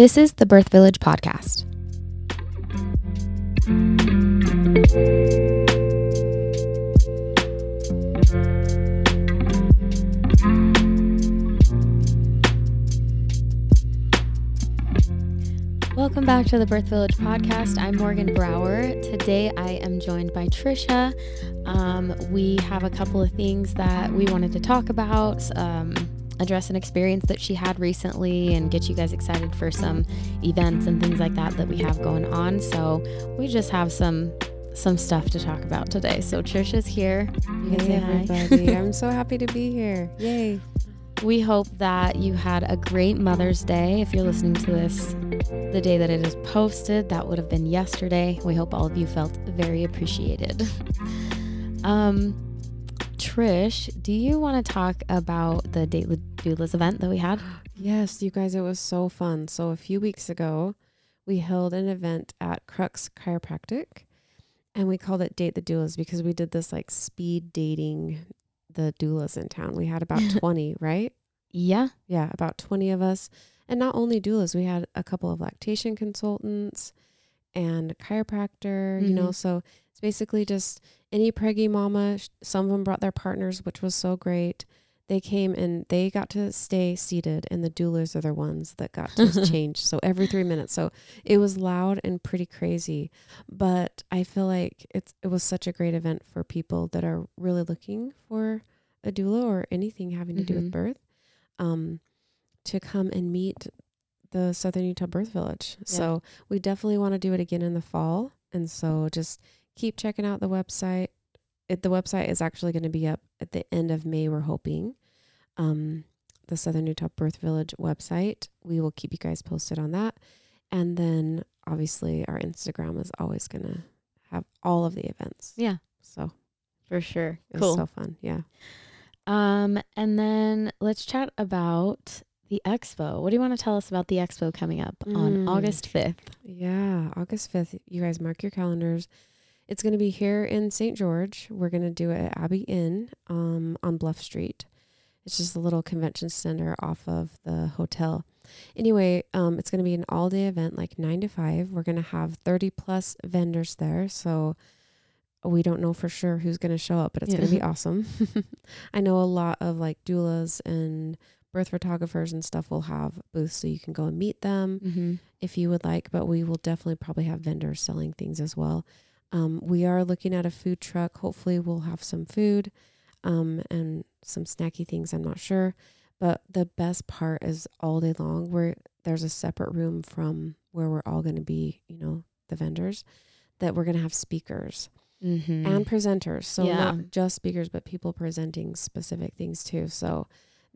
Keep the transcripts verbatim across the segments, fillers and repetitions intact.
This is the Birth Village Podcast. Welcome back to the Birth Village Podcast. I'm Morgan Brower. Today I am joined by Trisha. Um, we have a couple of things that we wanted to talk about. Um, address an experience that she had recently and get you guys excited for some events and things like that that we have going on. So we just have some some stuff to talk about today. So Trisha's here. You can hey say everybody. Hi. I'm so happy to be here. Yay. We hope that you had a great Mother's Day. If you're listening to this the day that it is posted, that would have been yesterday. We hope all of you felt very appreciated. um Trish, do you want to talk about the Date with Doulas event that we had? Yes, you guys, it was so fun. So a few weeks ago, we held an event at Crux Chiropractic, and we called it Date the Doulas because we did this like speed dating the doulas in town. We had about twenty, right? Yeah. Yeah, about twenty of us. And not only doulas, we had a couple of lactation consultants and a chiropractor, mm-hmm. you know, so it's basically just any preggy mama. Some of them brought their partners, which was so great. They came and they got to stay seated, and the doulas are the ones that got to change. So every three minutes. So it was loud and pretty crazy, but I feel like it's, it was such a great event for people that are really looking for a doula or anything having to mm-hmm. do with birth, um, to come and meet the Southern Utah Birth Village. Yeah. So we definitely want to do it again in the fall. And so just keep checking out the website. It, the website is actually going to be up at the end of May, we're hoping. Um, the Southern Utah Birth Village website. We will keep you guys posted on that. And then obviously our Instagram is always going to have all of the events. Yeah. So for sure. It cool. was so fun. Yeah. Um, and then let's chat about the expo. What do you want to tell us about the expo coming up mm. on August fifth? Yeah. August fifth. You guys mark your calendars. It's going to be here in Saint George. We're going to do it at Abbey Inn um, on Bluff Street. It's just a little convention center off of the hotel. Anyway, um, it's going to be an all-day event, like nine to five. We're going to have thirty-plus vendors there, so we don't know for sure who's going to show up, but it's yeah. going to be awesome. I know a lot of like doulas and birth photographers and stuff will have booths, so you can go and meet them mm-hmm. if you would like, but we will definitely probably have vendors selling things as well. Um, we are looking at a food truck. Hopefully we'll have some food, um, and some snacky things. I'm not sure, but the best part is all day long where there's a separate room from where we're all going to be, you know, the vendors, that we're going to have speakers mm-hmm. and presenters. So yeah. not just speakers, but people presenting specific things too. So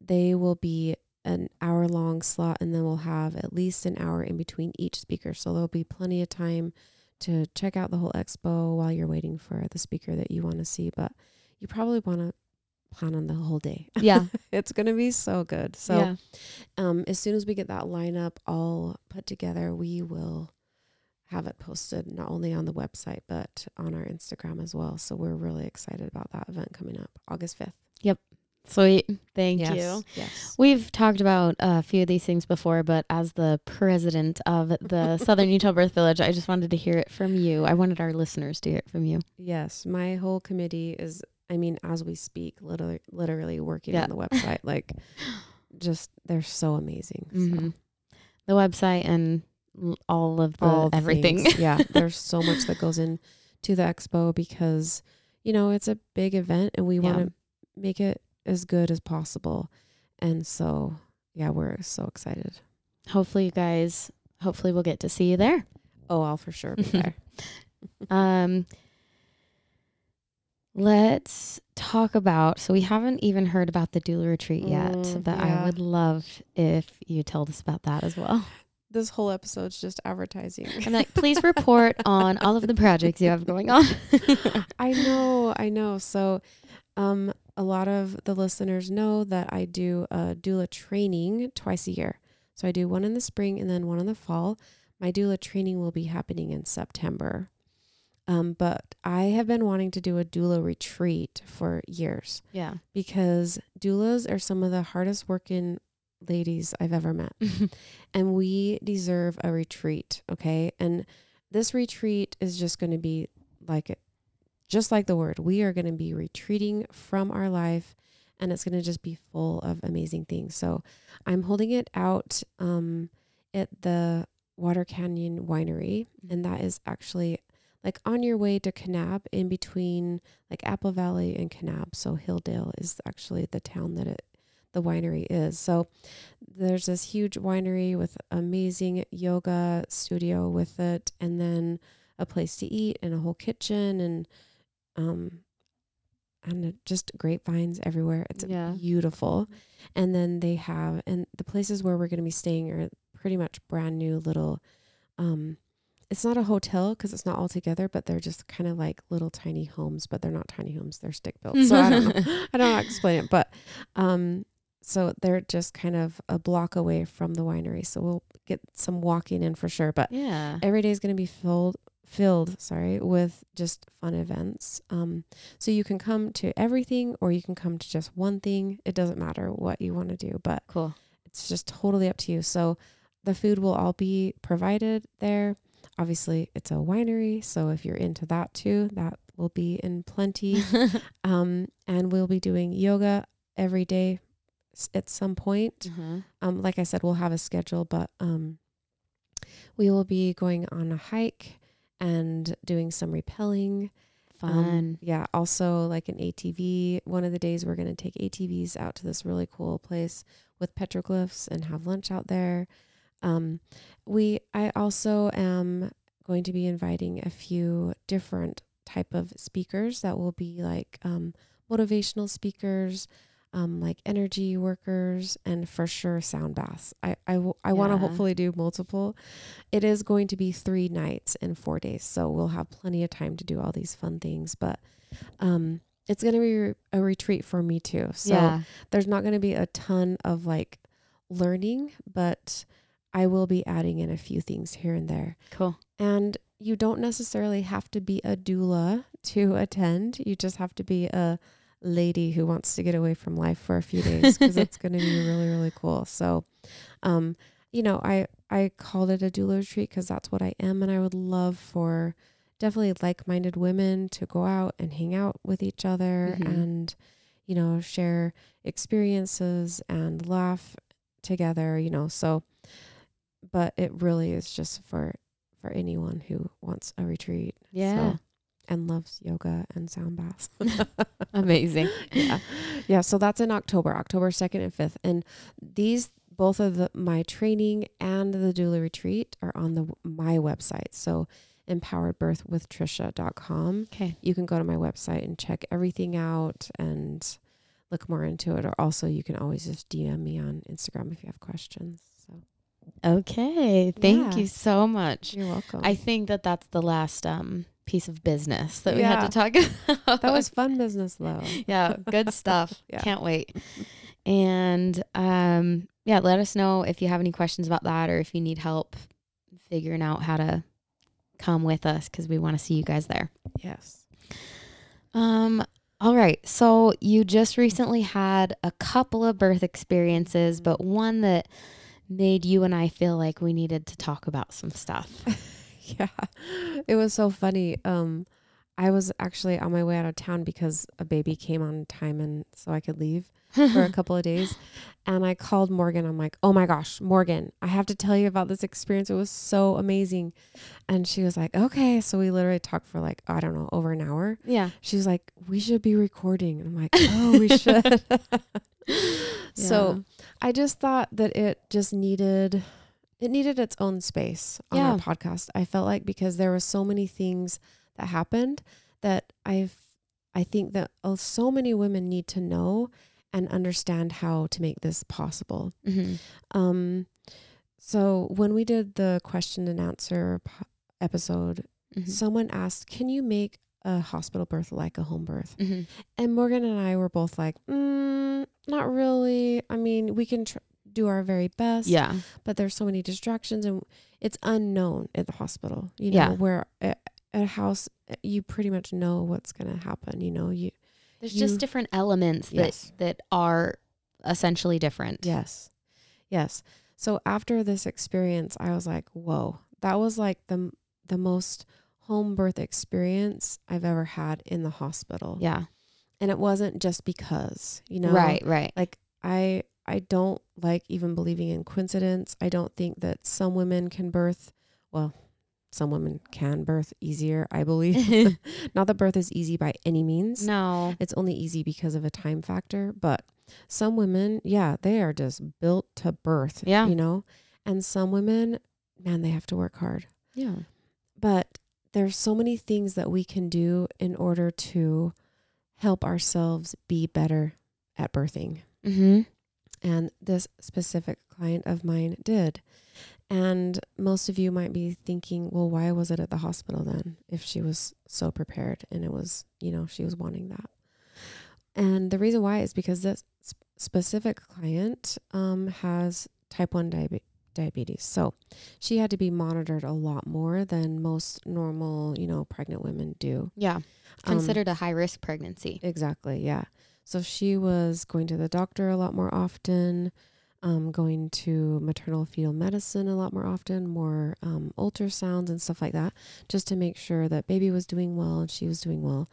they will be an hour long slot, and then we'll have at least an hour in between each speaker. So there'll be plenty of time to check out the whole expo while you're waiting for the speaker that you want to see, but you probably want to plan on the whole day. Yeah. It's going to be so good. So, yeah. um, as soon as we get that lineup all put together, we will have it posted not only on the website, but on our Instagram as well. So we're really excited about that event coming up August fifth. Yep. Sweet. Thank yes. you. Yes. We've talked about a few of these things before, but as the president of the Southern Utah Birth Village, I just wanted to hear it from you. I wanted our listeners to hear it from you. Yes. My whole committee is, I mean, as we speak, literally, literally working yeah. on the website, like just, they're so amazing. Mm-hmm. So. The website and all of the all everything. yeah. There's so much that goes into the expo because, you know, it's a big event and we yeah. want to make it as good as possible. And so, yeah, we're so excited. Hopefully you guys, hopefully we'll get to see you there. Oh, I'll for sure be there. um, let's talk about, so we haven't even heard about the doula retreat yet, mm, but yeah. I would love if you told us about that as well. This whole episode's just advertising. I'm like, please report on all of the projects you have going on. I know, I know. So, um, a lot of the listeners know that I do a doula training twice a year. So I do one in the spring and then one in the fall. My doula training will be happening in September. Um, but I have been wanting to do a doula retreat for years. Yeah. Because doulas are some of the hardest working ladies I've ever met. And we deserve a retreat. Okay. And this retreat is just going to be like it, just like the word, we are going to be retreating from our life, and it's going to just be full of amazing things. So I'm holding it out, um, at the Water Canyon Winery. And that is actually like on your way to Kanab, in between like Apple Valley and Kanab. So Hilldale is actually the town that it, the winery is. So there's this huge winery with amazing yoga studio with it, and then a place to eat and a whole kitchen, and um I don't know, just grapevines everywhere. It's yeah. beautiful. And then they have, and the places where we're going to be staying are pretty much brand new little, um it's not a hotel because it's not all together, but they're just kind of like little tiny homes, but they're not tiny homes, they're stick built. So I don't know. I don't know how to explain it, but um so they're just kind of a block away from the winery. So we'll get some walking in for sure. But yeah, every day is going to be filled, filled, sorry, with just fun events. Um, so you can come to everything, or you can come to just one thing. It doesn't matter what you want to do, but cool. It's just totally up to you. So the food will all be provided there. Obviously it's a winery, so if you're into that too, that will be in plenty. Um, and we'll be doing yoga every day at some point. Mm-hmm. Um, like I said, we'll have a schedule, but um, we will be going on a hike and doing some rappelling. Fun. Um, yeah. Also like an A T V. One of the days we're going to take A T Vs out to this really cool place with petroglyphs and have lunch out there. Um, we, I also am going to be inviting a few different type of speakers that will be like, um, motivational speakers, Um, like energy workers, and for sure sound baths. I, I, w- I yeah. want to hopefully do multiple. It is going to be three nights and four days. So we'll have plenty of time to do all these fun things, but, um, it's going to be re- a retreat for me too. So yeah. there's not going to be a ton of like learning, but I will be adding in a few things here and there. Cool. And you don't necessarily have to be a doula to attend. You just have to be a lady who wants to get away from life for a few days, because it's going to be really, really cool. So, um, you know, I, I called it a doula retreat because that's what I am. And I would love for definitely like-minded women to go out and hang out with each other, mm-hmm. and, you know, share experiences and laugh together, you know, so, but it really is just for, for anyone who wants a retreat. Yeah. So. And loves yoga and sound baths. Amazing. Yeah. Yeah. So that's in October, October second and fifth. And these, both of the, my training and the doula retreat are on the, my website. So empowered birth with trisha dot com. Okay. You can go to my website and check everything out and look more into it. Or also you can always just D M me on Instagram if you have questions. So. Okay. Thank yeah. you so much. You're welcome. I think that that's the last, um, piece of business that we yeah. had to talk about. That was fun business though. Yeah, good stuff. Yeah. Can't wait. And um yeah, let us know if you have any questions about that, or if you need help figuring out how to come with us, because we want to see you guys there. Yes. Um all right, so you just recently had a couple of birth experiences, but one that made you and I feel like we needed to talk about some stuff. Yeah, it was so funny. Um, I was actually on my way out of town because a baby came on time, and so I could leave for a couple of days. And I called Morgan. I'm like, oh my gosh, Morgan, I have to tell you about this experience. It was so amazing. And she was like, okay. So we literally talked for like, I don't know, over an hour. Yeah. She was like, we should be recording. And I'm like, oh, we should. Yeah. So I just thought that it just needed... It needed its own space on yeah. our podcast. I felt like, because there were so many things that happened that I've, I think that oh, so many women need to know and understand how to make this possible. Mm-hmm. Um, so when we did the question and answer po- episode, mm-hmm. someone asked, can you make a hospital birth like a home birth? Mm-hmm. And Morgan and I were both like, mm, not really. I mean, we can tr- do our very best, yeah, but there's so many distractions, and it's unknown at the hospital, you know, yeah. where at a house you pretty much know what's going to happen, you know, you there's you, just different elements yes. that that are essentially different. Yes. Yes. So after this experience, I was like, whoa, that was like the, the most home birth experience I've ever had in the hospital. Yeah. And it wasn't just because, you know, right, right. Like I, I don't like even believing in coincidence. I don't think that some women can birth. Well, some women can birth easier, I believe. Not that birth is easy by any means. No, it's only easy because of a time factor, but some women, yeah, they are just built to birth, yeah. you know, and some women, man, they have to work hard. Yeah. But there's so many things that we can do in order to help ourselves be better at birthing. Mm-hmm. And this specific client of mine did. And most of you might be thinking, well, why was it at the hospital then if she was so prepared and it was, you know, she was wanting that? And the reason why is because this sp- specific client um, has type one diabetes. So she had to be monitored a lot more than most normal, you know, pregnant women do. Yeah. Considered um, a high risk pregnancy. Exactly. Yeah. So she was going to the doctor a lot more often, um, going to maternal fetal medicine a lot more often, more um, ultrasounds and stuff like that, just to make sure that baby was doing well and she was doing well.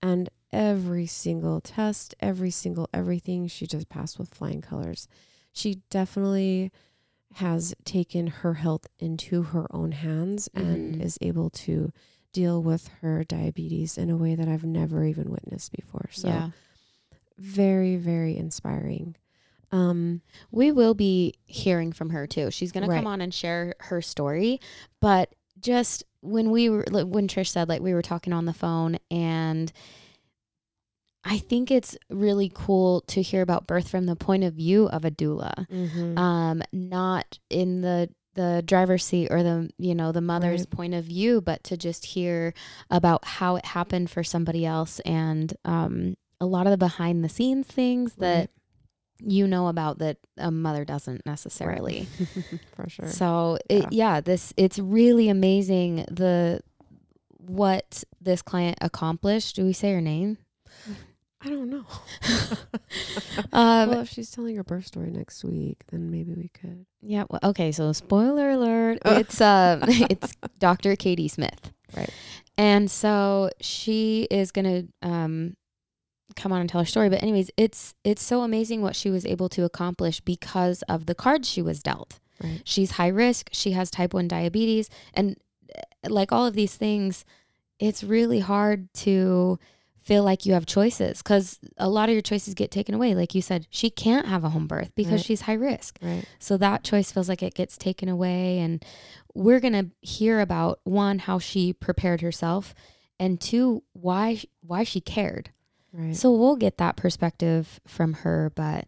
And every single test, every single everything, she just passed with flying colors. She definitely has taken her health into her own hands mm-hmm. and is able to deal with her diabetes in a way that I've never even witnessed before. So yeah. very, very inspiring. Um, we will be hearing from her too. She's going right. to come on and share her story, but just when we were, when Trish said, like, we were talking on the phone, and I think it's really cool to hear about birth from the point of view of a doula, mm-hmm. um, not in the, the driver's seat or the, you know, the mother's right. point of view, but to just hear about how it happened for somebody else. And, um, a lot of the behind the scenes things that right. you know about that a mother doesn't necessarily. Right. For sure. So yeah. It, yeah, this, it's really amazing. The, what this client accomplished. Do we say her name? I don't know. um, well, if she's telling her birth story next week, then maybe we could. Yeah. Well, okay. So, spoiler alert: it's um, it's Doctor Kati Smith, right? And so she is gonna um, come on and tell her story. But anyways, it's it's so amazing what she was able to accomplish because of the cards she was dealt. Right. She's high risk. She has type one diabetes, and like all of these things, it's really hard to feel like you have choices, because a lot of your choices get taken away. Like you said, she can't have a home birth because right. she's high risk. Right. So that choice feels like it gets taken away. And we're going to hear about, one, how she prepared herself, and two, why, why she cared. Right. So we'll get that perspective from her, but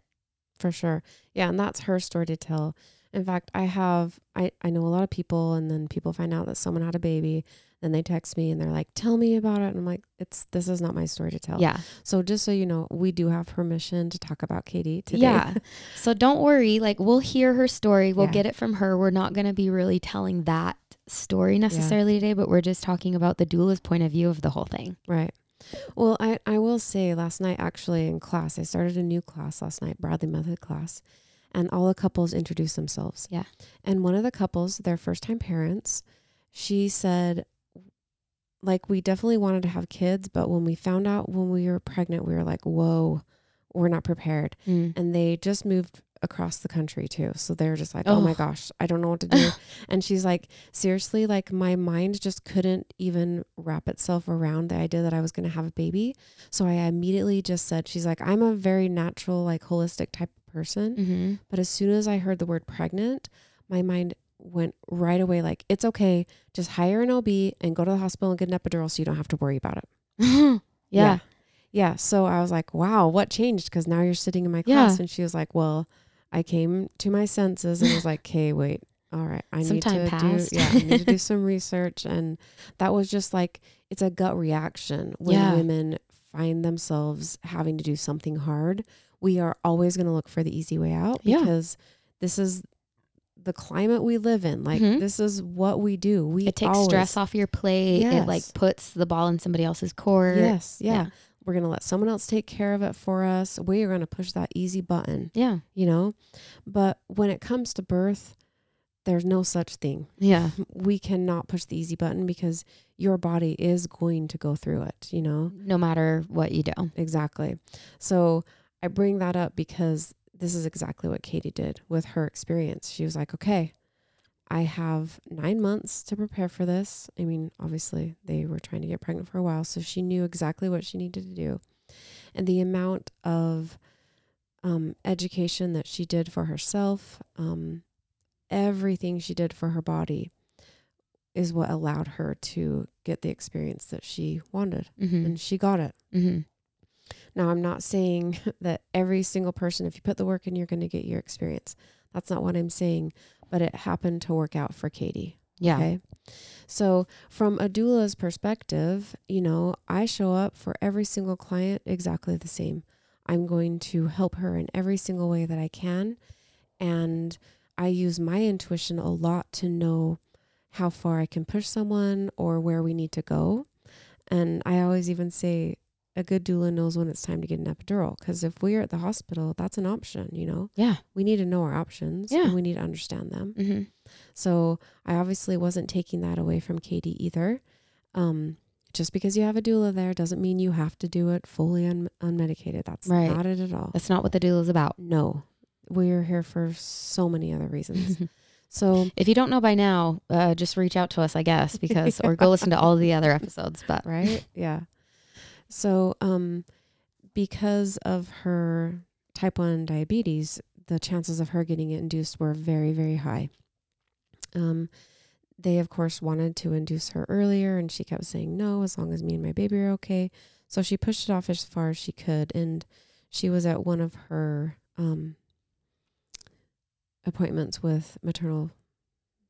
for sure. Yeah. And that's her story to tell. In fact, I have, I, I know a lot of people, and then people find out that someone had a baby. Then they text me and they're like, tell me about it. And I'm like, it's, this is not my story to tell. Yeah. So just so you know, we do have permission to talk about Kati today. Yeah. So don't worry. Like, we'll hear her story. We'll yeah. get it from her. We're not going to be really telling that story necessarily yeah. today, but we're just talking about the doula's point of view of the whole thing. Right. Well, I, I will say last night, actually in class, I started a new class last night, Bradley Method class, and all the couples introduced themselves. Yeah. And one of the couples, their first time parents, she said, like, we definitely wanted to have kids, but when we found out when we were pregnant, we were like, whoa, we're not prepared. Mm. And they just moved across the country too. So they're just like, oh, oh my gosh, I don't know what to do. And she's like, seriously, like, my mind just couldn't even wrap itself around the idea that I was going to have a baby. So I immediately just said, she's like, I'm a very natural, like, holistic type of person. Mm-hmm. But as soon as I heard the word pregnant, my mind went right away, like, it's okay, just hire an O B and go to the hospital and get an epidural so you don't have to worry about it. yeah. yeah. Yeah. So I was like, wow, what changed? Because now you're sitting in my class. Yeah. And she was like, well, I came to my senses and was like, okay, wait, all right, I some need to passed. do yeah, I need to do some research. And that was just like, it's a gut reaction when yeah. women find themselves having to do something hard. We are always going to look for the easy way out, because yeah. this is the climate we live in. Like, mm-hmm. this is what we do. We It takes always, stress off your plate. Yes. It like puts the ball in somebody else's court. Yes. Yeah. yeah. We're going to let someone else take care of it for us. We are going to push that easy button. Yeah. You know, but when it comes to birth, there's no such thing. Yeah. We cannot push the easy button because your body is going to go through it, you know, no matter what you do. Exactly. So I bring that up because this is exactly what Kati did with her experience. She was like, okay, I have nine months to prepare for this. I mean, obviously they were trying to get pregnant for a while, so she knew exactly what she needed to do. And the amount of um, education that she did for herself, um, everything she did for her body is what allowed her to get the experience that she wanted. Mm-hmm. And she got it. Mm-hmm. Now, I'm not saying that every single person, if you put the work in, you're going to get your experience. That's not what I'm saying, but it happened to work out for Kati. Yeah. Okay? So from a doula's perspective, you know, I show up for every single client exactly the same. I'm going to help her in every single way that I can. And I use my intuition a lot to know how far I can push someone or where we need to go. And I always even say a good doula knows when it's time to get an epidural, because if we're at the hospital, that's an option, you know? Yeah. We need to know our options. Yeah. And we need to understand them. Mm-hmm. So I obviously wasn't taking that away from Kati either. Um, just because you have a doula there doesn't mean you have to do it fully un- unmedicated. That's right. Not it at all. That's not what the doula is about. No. We're here for so many other reasons. So if you don't know by now, uh, just reach out to us, I guess, because, yeah. Or go listen to all the other episodes, but right. Yeah. So, um, because of her type one diabetes, the chances of her getting it induced were very, very high. Um, they of course wanted to induce her earlier, and she kept saying no, as long as me and my baby are okay. So she pushed it off as far as she could. And she was at one of her, um, appointments with maternal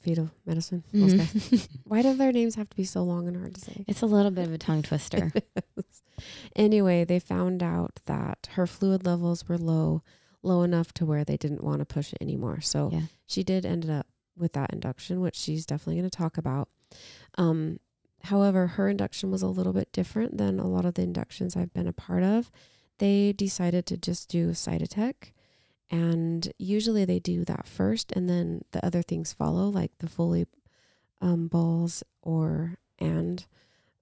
fetal medicine. Mm-hmm. Why do their names have to be so long and hard to say? It's a little bit of a tongue twister. Anyway, they found out that her fluid levels were low, low enough to where they didn't want to push it anymore. So yeah. She did end up with that induction, which she's definitely going to talk about. Um, however, her induction was a little bit different than a lot of the inductions I've been a part of. They decided to just do Cytotec. And usually they do that first, and then the other things follow, like the Foley um, balls or and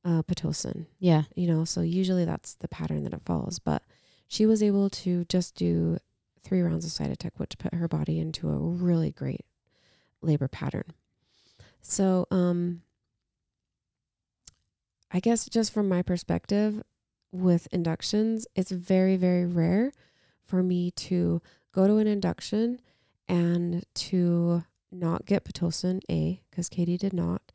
uh, Pitocin. Yeah. You know, so usually that's the pattern that it follows. But she was able to just do three rounds of Cytotec, which put her body into a really great labor pattern. So um, I guess just from my perspective with inductions, it's very, very rare for me to go to an induction and to not get Pitocin, A, because Kati did not,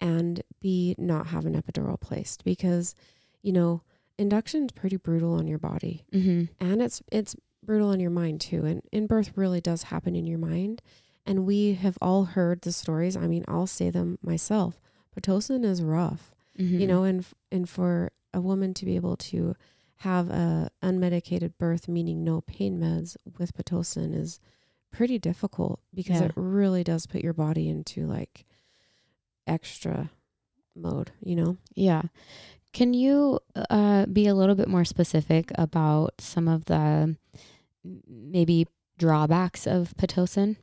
and B, not have an epidural placed, because, you know, induction's pretty brutal on your body. Mm-hmm. And it's it's brutal on your mind too. And, and birth really does happen in your mind. And we have all heard the stories. I mean, I'll say them myself. Pitocin is rough, mm-hmm. you know, and and for a woman to be able to have a unmedicated birth, meaning no pain meds, with Pitocin is pretty difficult, because yeah. It really does put your body into like extra mode, you know? Yeah. Can you uh, be a little bit more specific about some of the maybe drawbacks of Pitocin?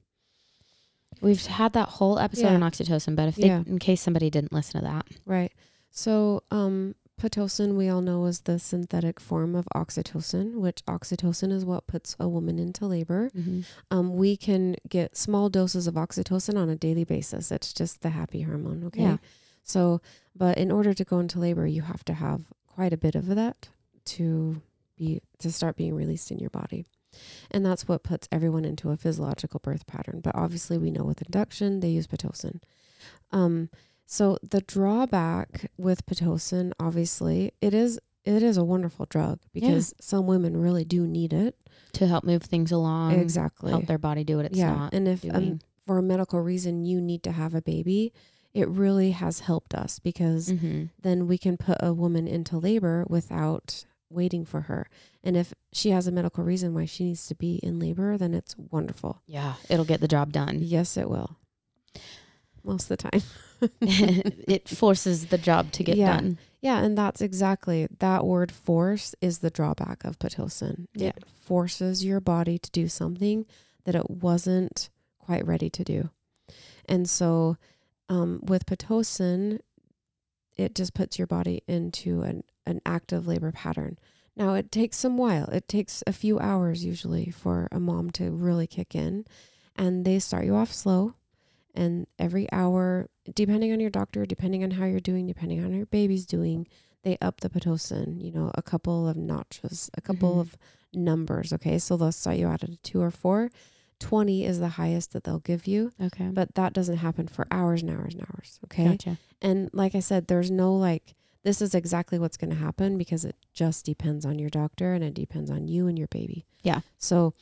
We've had that whole episode yeah. on oxytocin, but if they, yeah. in case somebody didn't listen to that. Right. So, um, Pitocin, we all know, is the synthetic form of oxytocin, which oxytocin is what puts a woman into labor. Mm-hmm. Um, we can get small doses of oxytocin on a daily basis. It's just the happy hormone. Okay. Yeah. So, but in order to go into labor, you have to have quite a bit of that to be, to start being released in your body. And that's what puts everyone into a physiological birth pattern. But obviously we know with induction, they use Pitocin. Um, So the drawback with Pitocin, obviously, it is it is a wonderful drug, because yeah. some women really do need it to help move things along. Exactly. Help their body do what it's yeah. not. And if um, for a medical reason you need to have a baby, it really has helped us, because mm-hmm. then we can put a woman into labor without waiting for her. And if she has a medical reason why she needs to be in labor, then it's wonderful. Yeah, it'll get the job done. Yes, it will. Most of the time. It forces the job to get yeah. done. Yeah. And that's exactly that word force is the drawback of Pitocin. Yeah. It forces your body to do something that it wasn't quite ready to do. And so, um, with Pitocin, it just puts your body into an, an active labor pattern. Now it takes some while, it takes a few hours usually for a mom to really kick in, and they start you off slow. And every hour, depending on your doctor, depending on how you're doing, depending on how your baby's doing, they up the Pitocin, you know, a couple of notches, a couple mm-hmm. of numbers. Okay. So they'll start you out at a two or four. twenty is the highest that they'll give you. Okay. But that doesn't happen for hours and hours and hours. Okay. Gotcha. And like I said, there's no like, this is exactly what's going to happen, because it just depends on your doctor and it depends on you and your baby. Yeah. So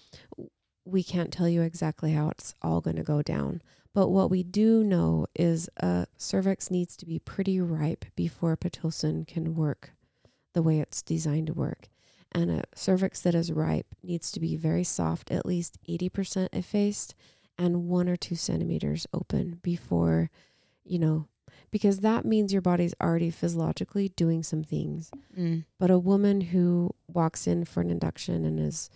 we can't tell you exactly how it's all going to go down. But what we do know is a uh, cervix needs to be pretty ripe before Pitocin can work the way it's designed to work. And a cervix that is ripe needs to be very soft, at least eighty percent effaced and one or two centimeters open before, you know, because that means your body's already physiologically doing some things. Mm. But a woman who walks in for an induction and is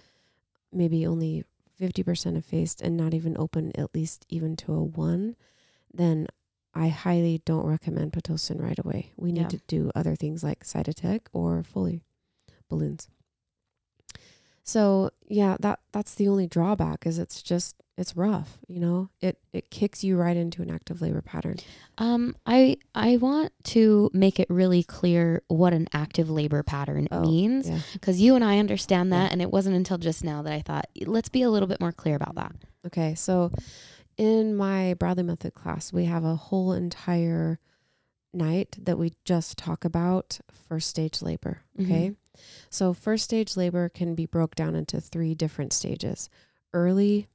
maybe only fifty percent effaced and not even open, at least even to a one, then I highly don't recommend Pitocin right away. We need yeah. to do other things like Cytotec or Foley balloons. So yeah, that, that's the only drawback is it's just, it's rough, you know, it, it kicks you right into an active labor pattern. Um, I, I want to make it really clear what an active labor pattern oh, means, yeah. cause you and I understand that. Yeah. And it wasn't until just now that I thought, let's be a little bit more clear about that. Okay. So in my Bradley Method class, we have a whole entire night that we just talk about first stage labor. Okay. Mm-hmm. So first stage labor can be broken down into three different stages: early,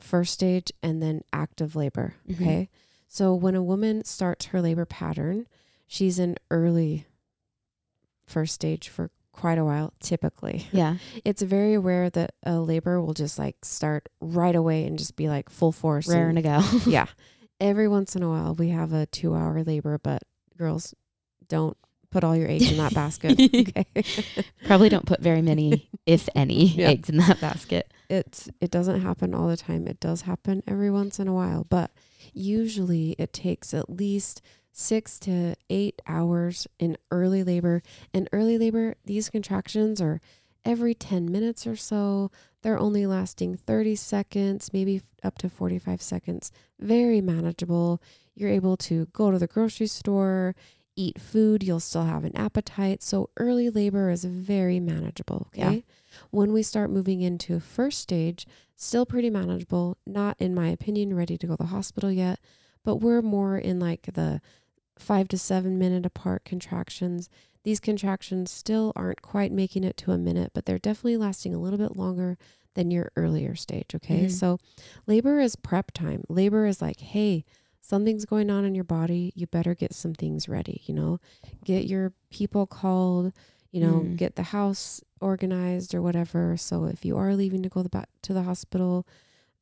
first stage, and then active labor. Mm-hmm. Okay. So when a woman starts her labor pattern, she's in early first stage for quite a while, typically. Yeah. It's very rare that a labor will just like start right away and just be like full force. Raring to go. Yeah. Every once in a while we have a two hour labor, but girls, don't put all your eggs in that basket. Okay. Probably don't put very many, if any, yeah. eggs in that basket. It's, it doesn't happen all the time. It does happen every once in a while, but usually it takes at least six to eight hours in early labor. And early labor, these contractions are every ten minutes or so. They're only lasting thirty seconds, maybe up to forty-five seconds. Very manageable. You're able to go to the grocery store, eat food, you'll still have an appetite. So early labor is very manageable. Okay. Yeah. When we start moving into first stage, still pretty manageable, not in my opinion, ready to go to the hospital yet, but we're more in like the five to seven minute apart contractions. These contractions still aren't quite making it to a minute, but they're definitely lasting a little bit longer than your earlier stage. Okay. Mm-hmm. So labor is prep time. Labor is like, hey, something's going on in your body. You better get some things ready, you know, get your people called, you know, mm. get the house organized or whatever. So if you are leaving to go the back to the hospital,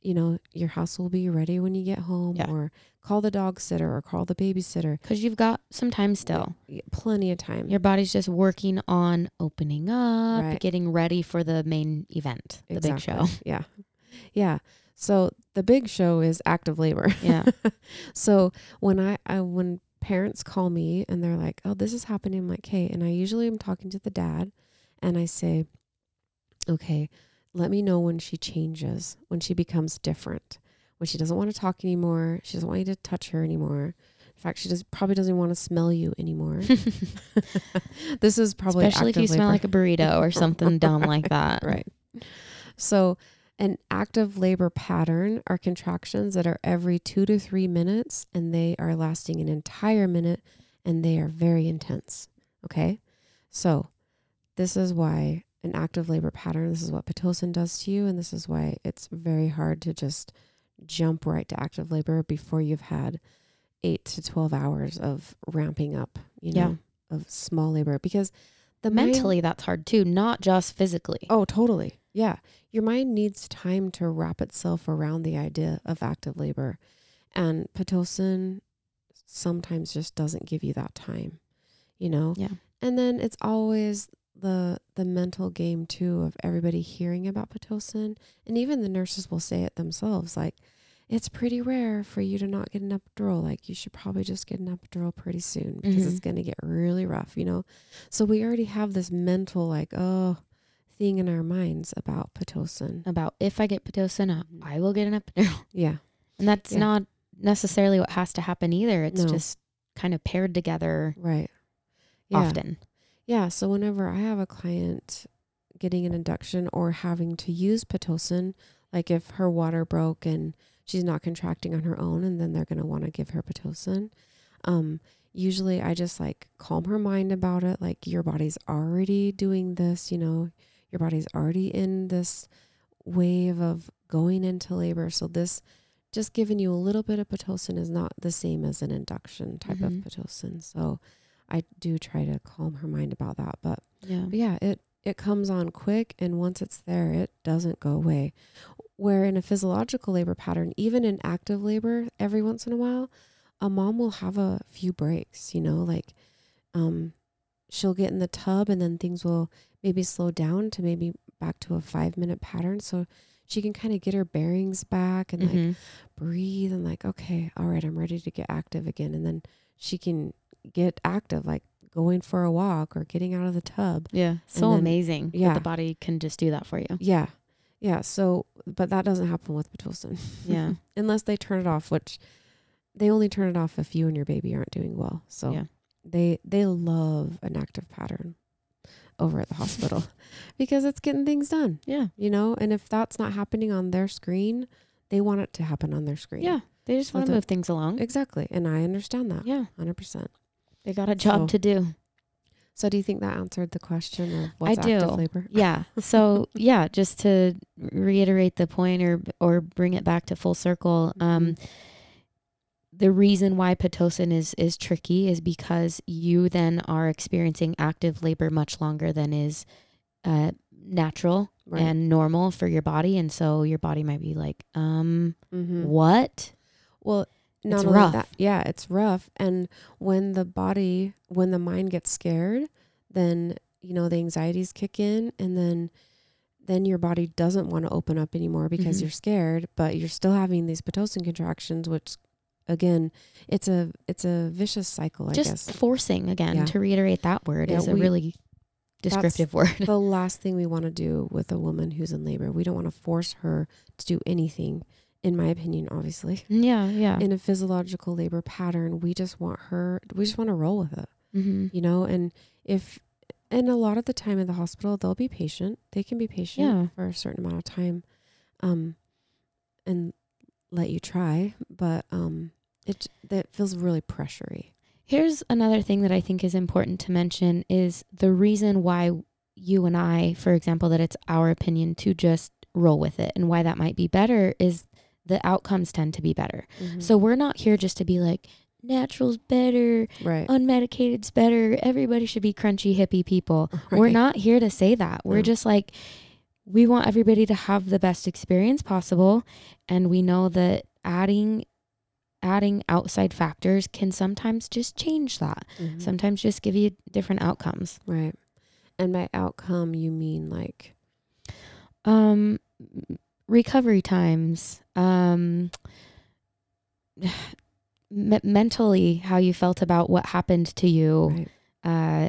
you know, your house will be ready when you get home yeah. or call the dog sitter or call the babysitter. Cause you've got some time still. Plenty of time. Your body's just working on opening up, right. getting ready for the main event, the exactly. big show. Yeah. Yeah. So the big show is active labor. Yeah. So when I, I, when parents call me and they're like, oh, this is happening, I'm like, hey, and I usually am talking to the dad and I say, okay, let me know when she changes, when she becomes different, when she doesn't want to talk anymore. She doesn't want you to touch her anymore. In fact, she just probably doesn't want to smell you anymore. This is probably especially if you labor. Smell like a burrito or something dumb like that. Right. So an active labor pattern are contractions that are every two to three minutes and they are lasting an entire minute and they are very intense. Okay. So this is why an active labor pattern, this is what Pitocin does to you. And this is why it's very hard to just jump right to active labor before you've had eight to twelve hours of ramping up, you know, yeah. of small labor, because the mentally mind, that's hard too, not just physically. Oh, totally. Yeah. Your mind needs time to wrap itself around the idea of active labor, and Pitocin sometimes just doesn't give you that time. you know? Yeah. And then it's always the, the mental game too of everybody hearing about Pitocin, and even the nurses will say it themselves. Like, it's pretty rare for you to not get an epidural. Like, you should probably just get an epidural pretty soon because mm-hmm. it's going to get really rough, you know? So we already have this mental, like, oh, thing in our minds about Pitocin. About if I get Pitocin, I will get an epidural. Yeah. And that's yeah. not necessarily what has to happen either. It's no. just kind of paired together. Right. Yeah. Often. Yeah. So whenever I have a client getting an induction or having to use Pitocin, like if her water broke and she's not contracting on her own, and then they're going to want to give her Pitocin. Um, usually I just like calm her mind about it. Like, your body's already doing this, you know, your body's already in this wave of going into labor. So this just giving you a little bit of Pitocin is not the same as an induction type mm-hmm. of Pitocin. So I do try to calm her mind about that, but yeah, but yeah, it, it comes on quick. And once it's there, it doesn't go away. Where in a physiological labor pattern, even in active labor, every once in a while, a mom will have a few breaks, you know, like um, she'll get in the tub and then things will maybe slow down to maybe back to a five minute pattern. So she can kind of get her bearings back and mm-hmm. like breathe and like, okay, all right, I'm ready to get active again. And then she can get active, like going for a walk or getting out of the tub. Yeah. So then, amazing yeah. that the body can just do that for you. Yeah. Yeah. So, but that doesn't happen with Pitocin. Yeah. Unless they turn it off, which they only turn it off if you and your baby aren't doing well. So yeah. they, they love an active pattern over at the hospital because it's getting things done. Yeah. You know, and if that's not happening on their screen, they want it to happen on their screen. Yeah. They just want to move things along. Exactly. And I understand that. Yeah. one hundred percent. They got a job so, to do. So do you think that answered the question of what's I do. active labor? Yeah. So yeah, just to reiterate the point or, or bring it back to full circle. Um, the reason why Pitocin is, is tricky is because you then are experiencing active labor much longer than is, uh, natural right. and normal for your body. And so your body might be like, um, mm-hmm. what? Well, Not it's only rough. That, yeah, it's rough. And when the body, when the mind gets scared, then, you know, the anxieties kick in, and then, then your body doesn't want to open up anymore because mm-hmm. you're scared, but you're still having these Pitocin contractions, which again, it's a, it's a vicious cycle, I Just guess. Just forcing again yeah. to reiterate that word yeah, is we, a really descriptive word. The last thing we want to do with a woman who's in labor, we don't want to force her to do anything. In my opinion, obviously. Yeah, yeah. In a physiological labor pattern, we just want her, we just want to roll with it, mm-hmm. you know? And if, and a lot of the time in the hospital, they'll be patient. They can be patient yeah. for a certain amount of time um, and let you try, but um, it that feels really pressury. Here's another thing that I think is important to mention is the reason why you and I, for example, that it's our opinion to just roll with it and why that might be better is the outcomes tend to be better. Mm-hmm. So we're not here just to be like, natural's better, right. unmedicated's better, everybody should be crunchy, hippie people. Right. We're not here to say that. We're no. just like, we want everybody to have the best experience possible. And we know that adding adding outside factors can sometimes just change that. Mm-hmm. Sometimes just give you different outcomes. Right. And by outcome, you mean like? Um... recovery times, um, me- mentally how you felt about what happened to you. Right.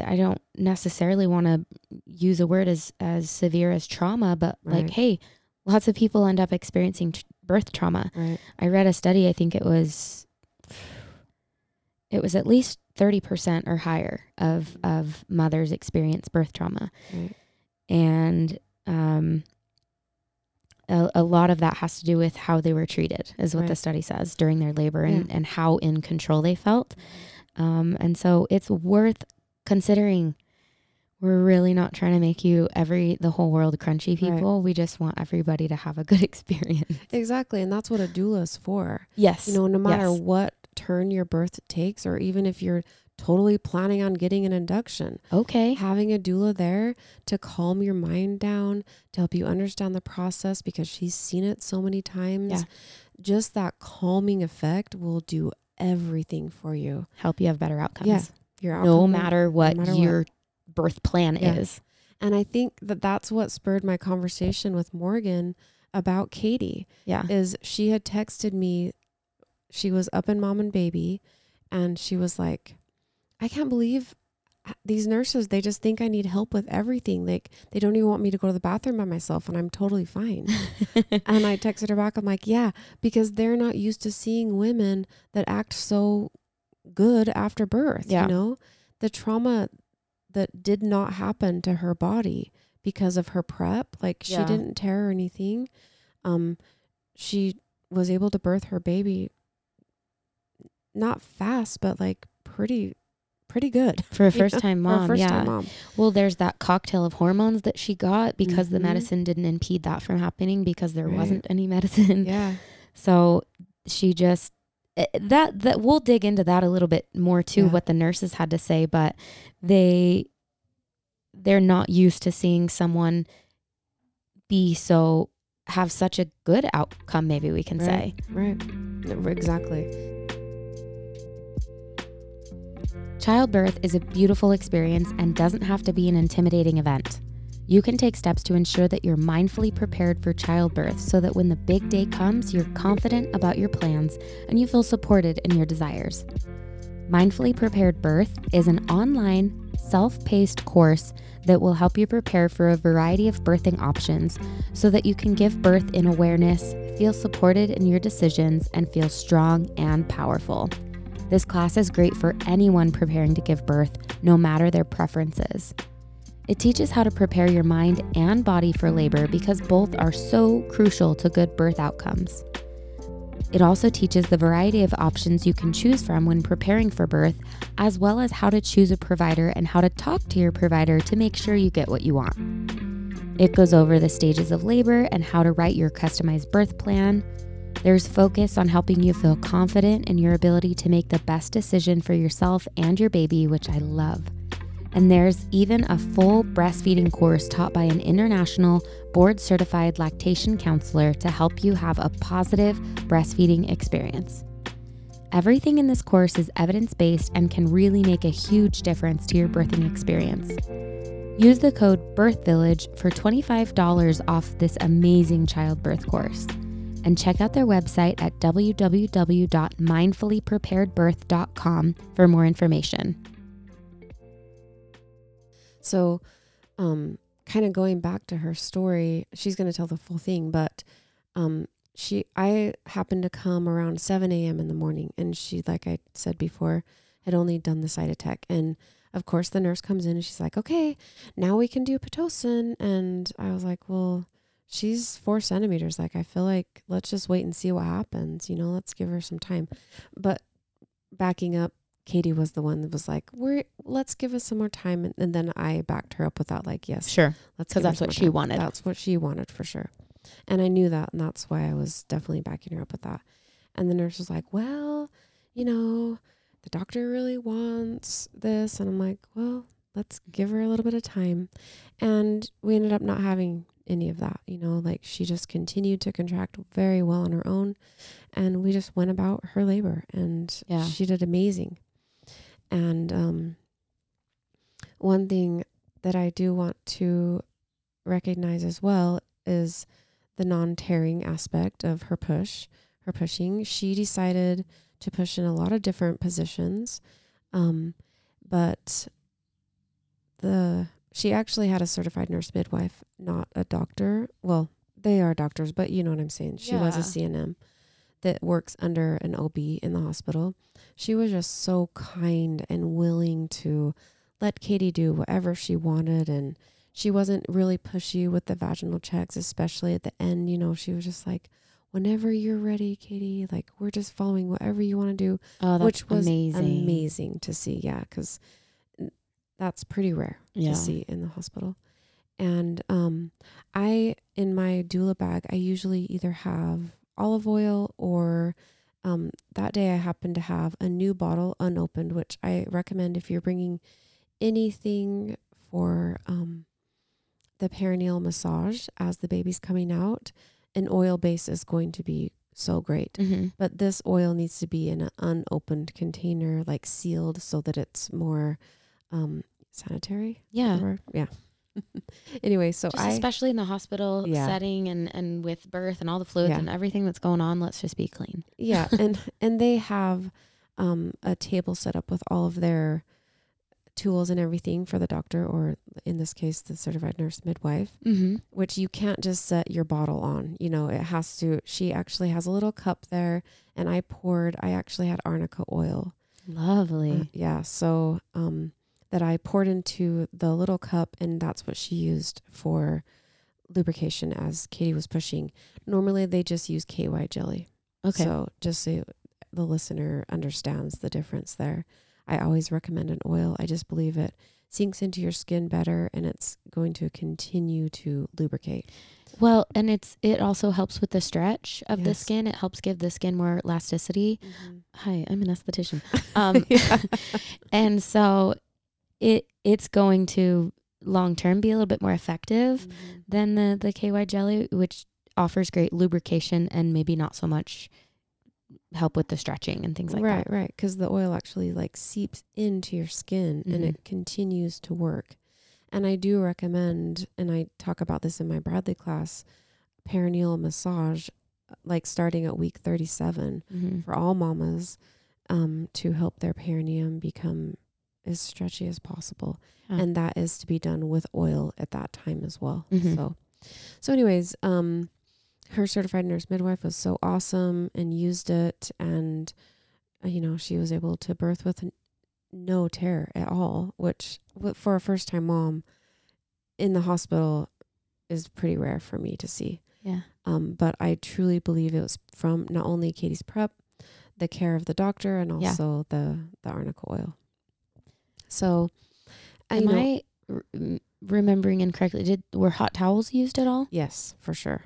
Uh, I don't necessarily want to use a word as, as severe as trauma, but right. like, hey, lots of people end up experiencing tr- birth trauma. Right. I read a study. I think it was, it was at least thirty percent or higher of, of mothers experience birth trauma. Right. And, um, A, a lot of that has to do with how they were treated is what right. the study says during their labor and, yeah. and how in control they felt. Um, and so it's worth considering. We're really not trying to make you every, the whole world crunchy people. Right. We just want everybody to have a good experience. Exactly. And that's what a doula is for. Yes. You know, no matter yes. what turn your birth takes, or even if you're totally planning on getting an induction. Okay. Having a doula there to calm your mind down, to help you understand the process because she's seen it so many times. Yeah. Just that calming effect will do everything for you. Help you have better outcomes. Yeah. your outcome, no matter what no matter your what. birth plan yeah. is. And I think that that's what spurred my conversation with Morgan about Kati. Yeah. Is she had texted me, she was up in Mom and Baby, and she was like, I can't believe these nurses, they just think I need help with everything. Like, they don't even want me to go to the bathroom by myself, and I'm totally fine. And I texted her back. I'm like, yeah, because they're not used to seeing women that act so good after birth. Yeah. You know, the trauma that did not happen to her body because of her prep. Like, yeah. she didn't tear or anything. Um, she was able to birth her baby, not fast, but like pretty pretty good for a first time mom. First yeah. time mom. Well, there's that cocktail of hormones that she got because mm-hmm. the medicine didn't impede that from happening, because there right. wasn't any medicine. Yeah. So she just, that, that we'll dig into that a little bit more too, yeah. what the nurses had to say, but they, they're not used to seeing someone be so, have such a good outcome. Maybe we can right. say. Right. Exactly. Childbirth is a beautiful experience and doesn't have to be an intimidating event. You can take steps to ensure that you're mindfully prepared for childbirth so that when the big day comes, you're confident about your plans and you feel supported in your desires. Mindfully Prepared Birth is an online, self-paced course that will help you prepare for a variety of birthing options so that you can give birth in awareness, feel supported in your decisions, and feel strong and powerful. This class is great for anyone preparing to give birth, no matter their preferences. It teaches how to prepare your mind and body for labor, because both are so crucial to good birth outcomes. It also teaches the variety of options you can choose from when preparing for birth, as well as how to choose a provider and how to talk to your provider to make sure you get what you want. It goes over the stages of labor and how to write your customized birth plan. There's focus on helping you feel confident in your ability to make the best decision for yourself and your baby, which I love. And there's even a full breastfeeding course taught by an international board-certified lactation counselor to help you have a positive breastfeeding experience. Everything in this course is evidence-based and can really make a huge difference to your birthing experience. Use the code BIRTHVILLAGE for twenty-five dollars off this amazing childbirth course. And check out their website at w w w dot mindfully prepared birth dot com for more information. So, um, kind of going back to her story, she's going to tell the full thing, but um, she, I happened to come around seven a m in the morning, and she, like I said before, had only done the cytotec. And of course the nurse comes in and she's like, okay, now we can do Pitocin. And I was like, well, she's four centimeters. Like, I feel like let's just wait and see what happens. You know, let's give her some time. But backing up, Kati was the one that was like, we're, let's give us some more time. And, and then I backed her up with that. Like, yes, sure. Let's, cause that's what she time. wanted. That's what she wanted for sure. And I knew that. And that's why I was definitely backing her up with that. And the nurse was like, well, you know, the doctor really wants this. And I'm like, well, let's give her a little bit of time. And we ended up not having any of that, you know, like she just continued to contract very well on her own, and we just went about her labor, and yeah. she did amazing. And um, one thing that I do want to recognize as well is the non-tearing aspect of her push, her pushing. She decided to push in a lot of different positions, um, but the she actually had a certified nurse midwife, not a doctor. Well, they are doctors, but you know what I'm saying. She yeah. was a C N M that works under an O B in the hospital. She was just so kind and willing to let Kati do whatever she wanted. And she wasn't really pushy with the vaginal checks, especially at the end. You know, she was just like, whenever you're ready, Kati, like, we're just following whatever you want to do. Oh, that's which was amazing. amazing to see. Yeah, because that's pretty rare yeah. to see in the hospital. And um, I, in my doula bag, I usually either have olive oil or um, that day I happen to have a new bottle unopened, which I recommend if you're bringing anything for um, the perineal massage as the baby's coming out, an oil base is going to be so great. Mm-hmm. But this oil needs to be in an unopened container, like sealed, so that it's more um, sanitary. Yeah. Whatever. Yeah. Anyway, so just I, especially in the hospital yeah. setting and, and with birth and all the fluids yeah. and everything that's going on, let's just be clean. Yeah. And, and they have um, a table set up with all of their tools and everything for the doctor, or in this case, the certified nurse midwife, mm-hmm. which you can't just set your bottle on, you know, it has to, she actually has a little cup there, and I poured, I actually had arnica oil. Lovely. Uh, yeah. So, um, that I poured into the little cup, and that's what she used for lubrication as Katie was pushing. Normally they just use K Y jelly. Okay. So just so the listener understands the difference there. I always recommend an oil. I just believe it sinks into your skin better, and it's going to continue to lubricate. Well, and it's, it also helps with the stretch of yes. the skin. It helps give the skin more elasticity. Mm-hmm. Hi, I'm an esthetician. Um, and so it, it's going to long-term be a little bit more effective mm-hmm. than the, the K Y jelly, which offers great lubrication and maybe not so much help with the stretching and things like right, that. Right, right. Because the oil actually like seeps into your skin mm-hmm. and it continues to work. And I do recommend, and I talk about this in my Bradley class, perineal massage, like starting at week thirty-seven mm-hmm. for all mamas um, to help their perineum become as stretchy as possible. Huh. And that is to be done with oil at that time as well. Mm-hmm. So, so anyways, um, her certified nurse midwife was so awesome and used it, and uh, you know, she was able to birth with n- no terror at all, which w- for a first time mom in the hospital is pretty rare for me to see. Yeah. Um, but I truly believe it was from not only Katie's prep, the care of the doctor, and also yeah. the, the arnica oil. So am I r- remembering incorrectly? Did, were hot towels used at all? Yes, for sure.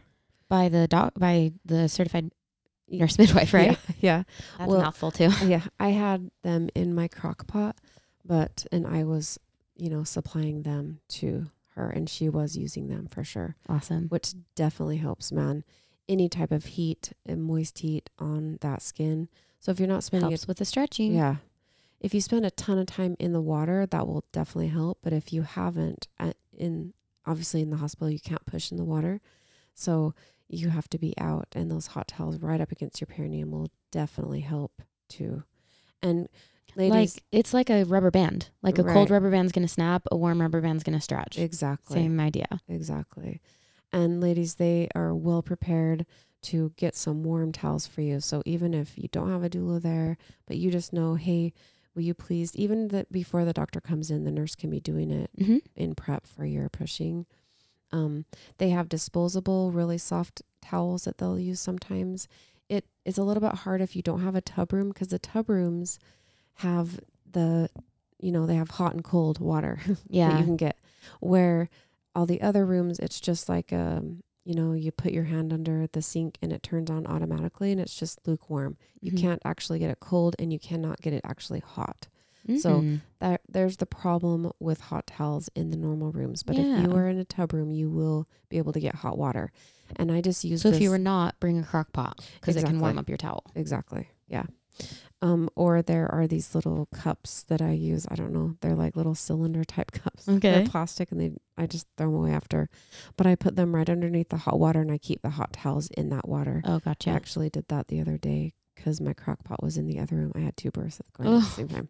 By the doc, by the certified nurse midwife, right? Yeah. yeah. That's well, a mouthful too. Yeah. I had them in my crock pot, but, and I was, you know, supplying them to her, and she was using them for sure. Awesome. Which definitely helps, man. Any type of heat and moist heat on that skin. So if you're not spending helps it with the stretching. Yeah. If you spend a ton of time in the water, that will definitely help. But if you haven't at, in, obviously in the hospital, you can't push in the water. So you have to be out, and those hot towels right up against your perineum will definitely help too. And ladies, like, it's like a rubber band, like a right. cold rubber band's going to snap, a warm rubber band's going to stretch. Exactly. Same idea. Exactly. And ladies, they are well prepared to get some warm towels for you. So even if you don't have a doula there, but you just know, hey, will you please, even that before the doctor comes in, the nurse can be doing it mm-hmm. in prep for your pushing. Um, they have disposable, really soft towels that they'll use sometimes. It is a little bit hard if you don't have a tub room, because the tub rooms have the, you know, they have hot and cold water yeah. that you can get, where all the other rooms, it's just like, um, you know, you put your hand under the sink and it turns on automatically, and it's just lukewarm. You mm-hmm. can't actually get it cold, and you cannot get it actually hot. So that, there's the problem with hot towels in the normal rooms. But yeah. if you are in a tub room, you will be able to get hot water. And I just use So this. If you were not, bring a crock pot, because exactly. it can warm up your towel. Exactly. Yeah. Um, or there are these little cups that I use. I don't know. They're like little cylinder type cups. Okay. They're plastic, and they I just throw them away after. But I put them right underneath the hot water, and I keep the hot towels in that water. Oh, gotcha. I actually did that the other day, because my crock pot was in the other room. I had two births going at the same time.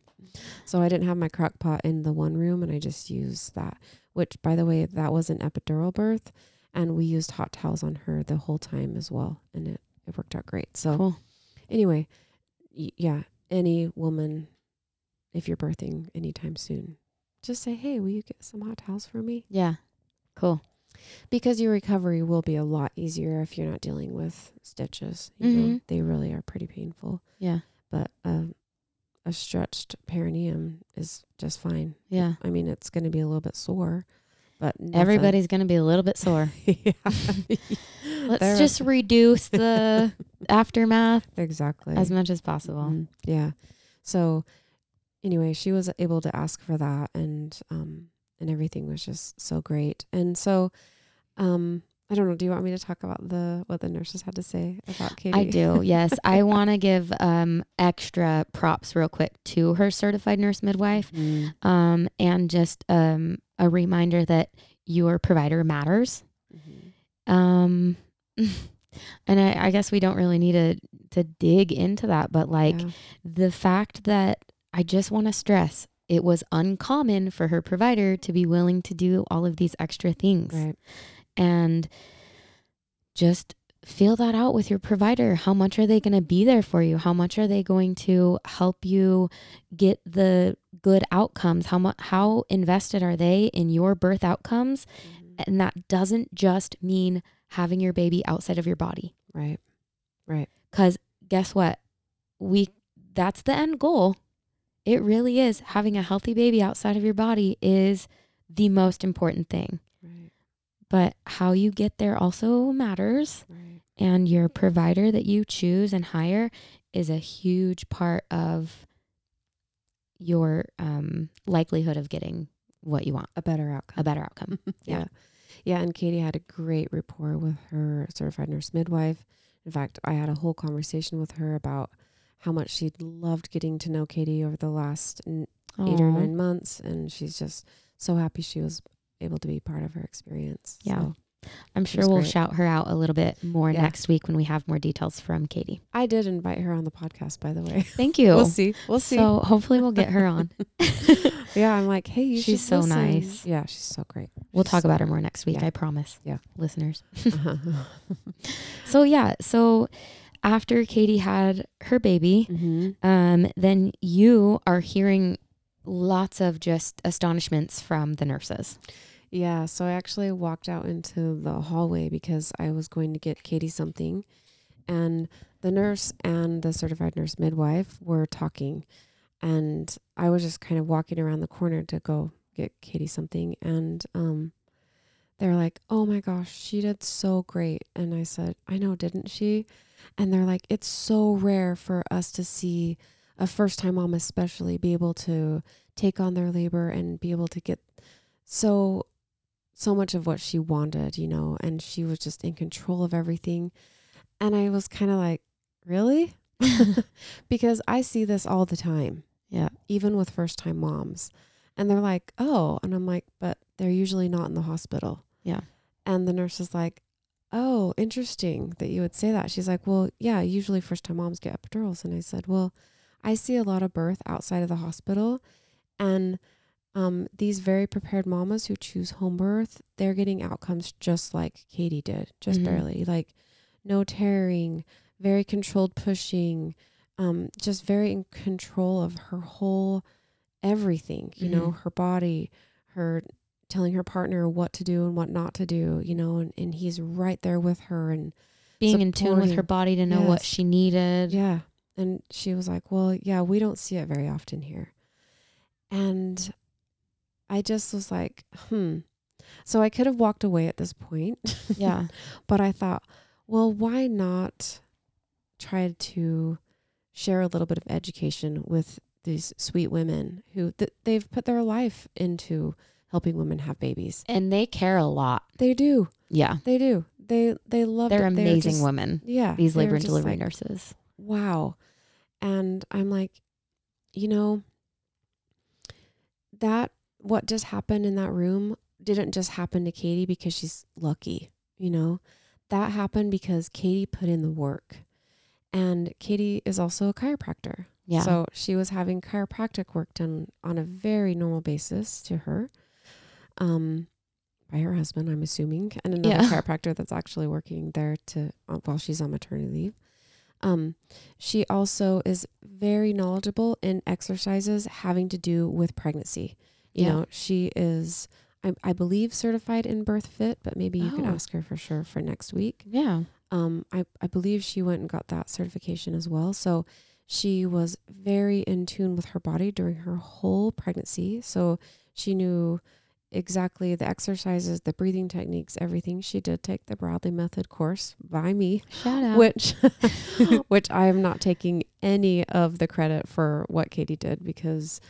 So I didn't have my crock pot in the one room, and I just used that, which, by the way, that was an epidural birth, and we used hot towels on her the whole time as well. And it, it worked out great. So cool. anyway, y- yeah, any woman, if you're birthing anytime soon, just say, hey, will you get some hot towels for me? Yeah. Cool. Because your recovery will be a lot easier if you're not dealing with stitches. You mm-hmm. know, they really are pretty painful. Yeah. But um, a stretched perineum is just fine. Yeah. I mean, it's going to be a little bit sore, but nothing. Everybody's going to be a little bit sore. yeah. Let's They're just reduce the aftermath. Exactly. As much as possible. Mm-hmm. Yeah. So anyway, she was able to ask for that, and, um, and everything was just so great. And so, um, I don't know. Do you want me to talk about the what the nurses had to say about Kati? I do. Yes. I want to give um, extra props real quick to her certified nurse midwife mm. um, and just um, a reminder that your provider matters. Mm-hmm. Um, and I, I guess we don't really need to, to dig into that, but like yeah. the fact that I just want to stress it was uncommon for her provider to be willing to do all of these extra things. Right. And just feel that out with your provider. How much are they going to be there for you? How much are they going to help you get the good outcomes? How mu- how invested are they in your birth outcomes? Mm-hmm. And that doesn't just mean having your baby outside of your body. Right. Right. Because guess what? We, that's the end goal. It really is. Having a healthy baby outside of your body is the most important thing. Right. But how you get there also matters. Right. And your provider that you choose and hire is a huge part of your um, likelihood of getting what you want. A better outcome. A better outcome. Yeah. yeah. Yeah. And Kati had a great rapport with her certified nurse midwife. In fact, I had a whole conversation with her about how much she'd loved getting to know Kati over the last n- eight or nine months. And she's just so happy she was able to be part of her experience. Yeah. So, I'm sure we'll great. shout her out a little bit more yeah. next week when we have more details from Kati. I did invite her on the podcast, by the way. Thank you. We'll see. We'll see. So hopefully we'll get her on. yeah. I'm like, hey, you she's should so listen. nice. Yeah. She's so great. We'll she's talk so about great. her more next week. Yeah. I promise. Yeah. Listeners. uh-huh. So yeah. So after Kati had her baby, mm-hmm. um, then you are hearing lots of just astonishments from the nurses. Yeah. So I actually walked out into the hallway because I was going to get Kati something, and the nurse and the certified nurse midwife were talking, and I was just kind of walking around the corner to go get Kati something. And, um, they're like, oh my gosh, she did so great. And I said, I know, didn't she? And they're like, it's so rare for us to see a first-time mom especially be able to take on their labor and be able to get so, so much of what she wanted, you know, and she was just in control of everything. And I was kind of like, really? Because I see this all the time. Yeah. Even with first-time moms. And they're like, oh, and I'm like, but they're usually not in the hospital. Yeah. And the nurse is like, oh, interesting that you would say that. She's like, well, yeah, usually first-time moms get epidurals. And I said, well, I see a lot of birth outside of the hospital, and um, these very prepared mamas who choose home birth, they're getting outcomes just like Kati did, just mm-hmm. barely, like no tearing, very controlled pushing, um, just very in control of her whole everything, you mm-hmm. know, her body, her telling her partner what to do and what not to do, you know, and, and he's right there with her and being in tune with her body to know yes. what she needed. Yeah. And she was like, well, yeah, we don't see it very often here. And I just was like, hmm. So I could have walked away at this point. Yeah. But I thought, well, why not try to share a little bit of education with these sweet women who th- they've put their life into helping women have babies. And they care a lot. They do. Yeah. They do. They they love They're it. amazing They're just, women. Yeah. These labor and delivery like, nurses. Wow. And I'm like, you know, that what just happened in that room didn't just happen to Kati because she's lucky, you know, that happened because Kati put in the work. And Kati is also a chiropractor. Yeah. So she was having chiropractic work done on a very normal basis to her, um, by her husband, I'm assuming, and another yeah. chiropractor that's actually working there to uh, while she's on maternity leave. Um, she also is very knowledgeable in exercises having to do with pregnancy. You yeah. know, she is, I, I believe, certified in Birth Fit, but maybe you oh. can ask her for sure for next week. Yeah. Um, I, I believe she went and got that certification as well. So she was very in tune with her body during her whole pregnancy. So she knew exactly the exercises, the breathing techniques, everything. She did take the Bradley Method course by me, shout out, which which I am not taking any of the credit for what Kati did because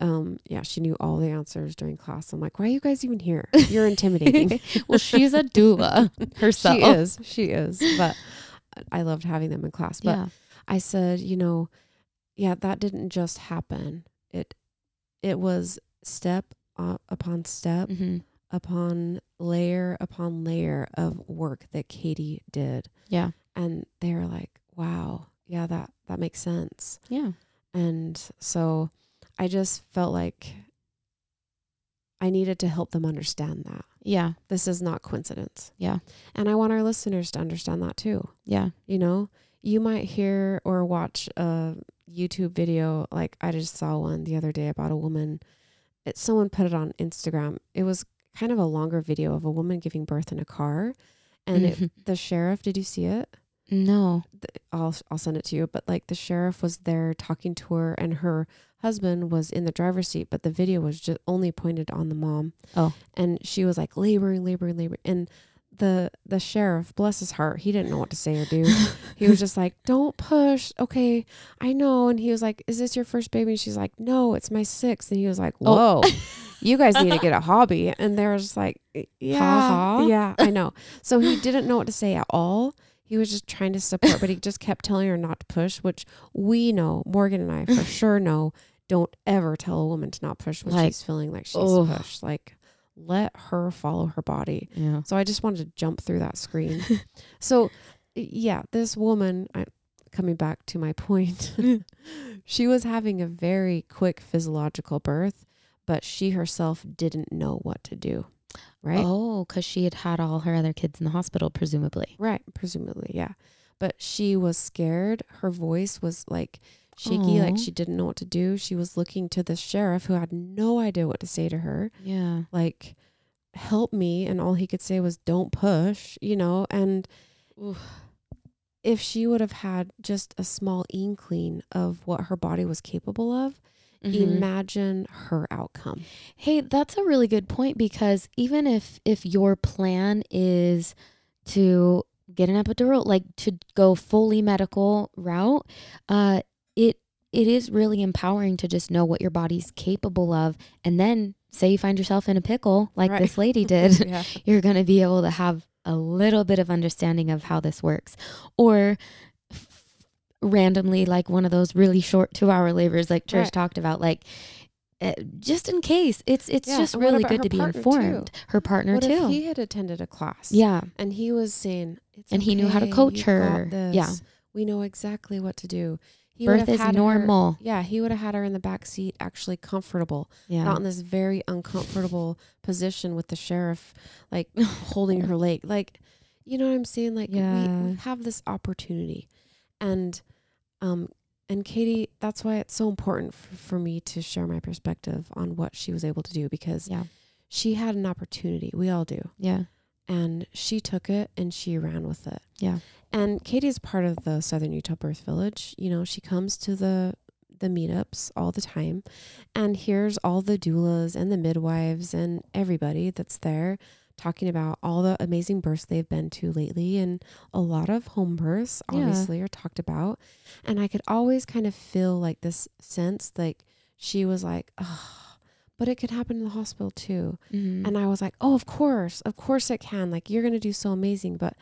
Um, yeah, she knew all the answers during class. I'm like, why are you guys even here? You're intimidating. Well, she's a doula herself. She is. She is. But I loved having them in class. But yeah. I said, you know, yeah, that didn't just happen. It, it was step uh, upon step mm-hmm. upon layer upon layer of work that Kati did. Yeah. And they were like, wow, yeah, that, that makes sense. Yeah. And so I just felt like I needed to help them understand that. Yeah. This is not coincidence. Yeah. And I want our listeners to understand that too. Yeah. You know, you might hear or watch a YouTube video. Like I just saw one the other day about a woman. It, someone put it on Instagram. It was kind of a longer video of a woman giving birth in a car. And mm-hmm. it, the sheriff, did you see it? No. The, I'll I'll send it to you. But like the sheriff was there talking to her, and her husband was in the driver's seat, but the video was just only pointed on the mom. Oh. And she was like laboring, laboring, laboring. And the the sheriff, bless his heart, he didn't know what to say or do. He was just like, don't push. Okay, I know. And he was like, is this your first baby? And she's like, no, it's my sixth. And he was like, whoa. Oh. You guys need to get a hobby. And they were just like, yeah, ha-ha. Yeah, I know. So he didn't know what to say at all. He was just trying to support, but he just kept telling her not to push, which we know, Morgan and I for sure know, don't ever tell a woman to not push when like, she's feeling like she's oh. pushed. Like, let her follow her body. Yeah. So I just wanted to jump through that screen. So yeah, this woman, I, coming back to my point, she was having a very quick physiological birth, but she herself didn't know what to do, right? Oh, because she had had all her other kids in the hospital, presumably. Right, presumably, yeah. But she was scared. Her voice was like shaky, aww. Like she didn't know what to do. She was looking to the sheriff who had no idea what to say to her. Yeah. Like, help me. And all he could say was, don't push, you know. And oof. If she would have had just a small inkling of what her body was capable of, mm-hmm. imagine her outcome. Hey, that's a really good point, because even if if your plan is to get an epidural, like to go fully medical route, uh, it it is really empowering to just know what your body's capable of, and then say you find yourself in a pickle like right. this lady did, yeah. you're going to be able to have a little bit of understanding of how this works, or randomly like one of those really short two hour labors like Trish right. talked about, like uh, just in case it's it's yeah. just and really good to be informed too? Her partner what too if he had attended a class yeah and he was saying it's and okay, he knew how to coach her yeah we know exactly what to do he birth is had normal her, yeah he would have had her in the back seat actually comfortable yeah not in this very uncomfortable position with the sheriff like holding her leg like you know what I'm saying like yeah. we, we have this opportunity. And, um, and Kati, that's why it's so important f- for me to share my perspective on what she was able to do, because yeah. she had an opportunity. We all do. Yeah. And she took it and she ran with it. Yeah. And Kati is part of the Southern Utah Birth Village. You know, she comes to the, the meetups all the time and hears all the doulas and the midwives and everybody that's there talking about all the amazing births they've been to lately, and a lot of home births obviously yeah. are talked about. And I could always kind of feel like this sense, like she was like, oh, but it could happen in the hospital too. Mm-hmm. And I was like, oh, of course, of course it can. Like you're going to do so amazing. But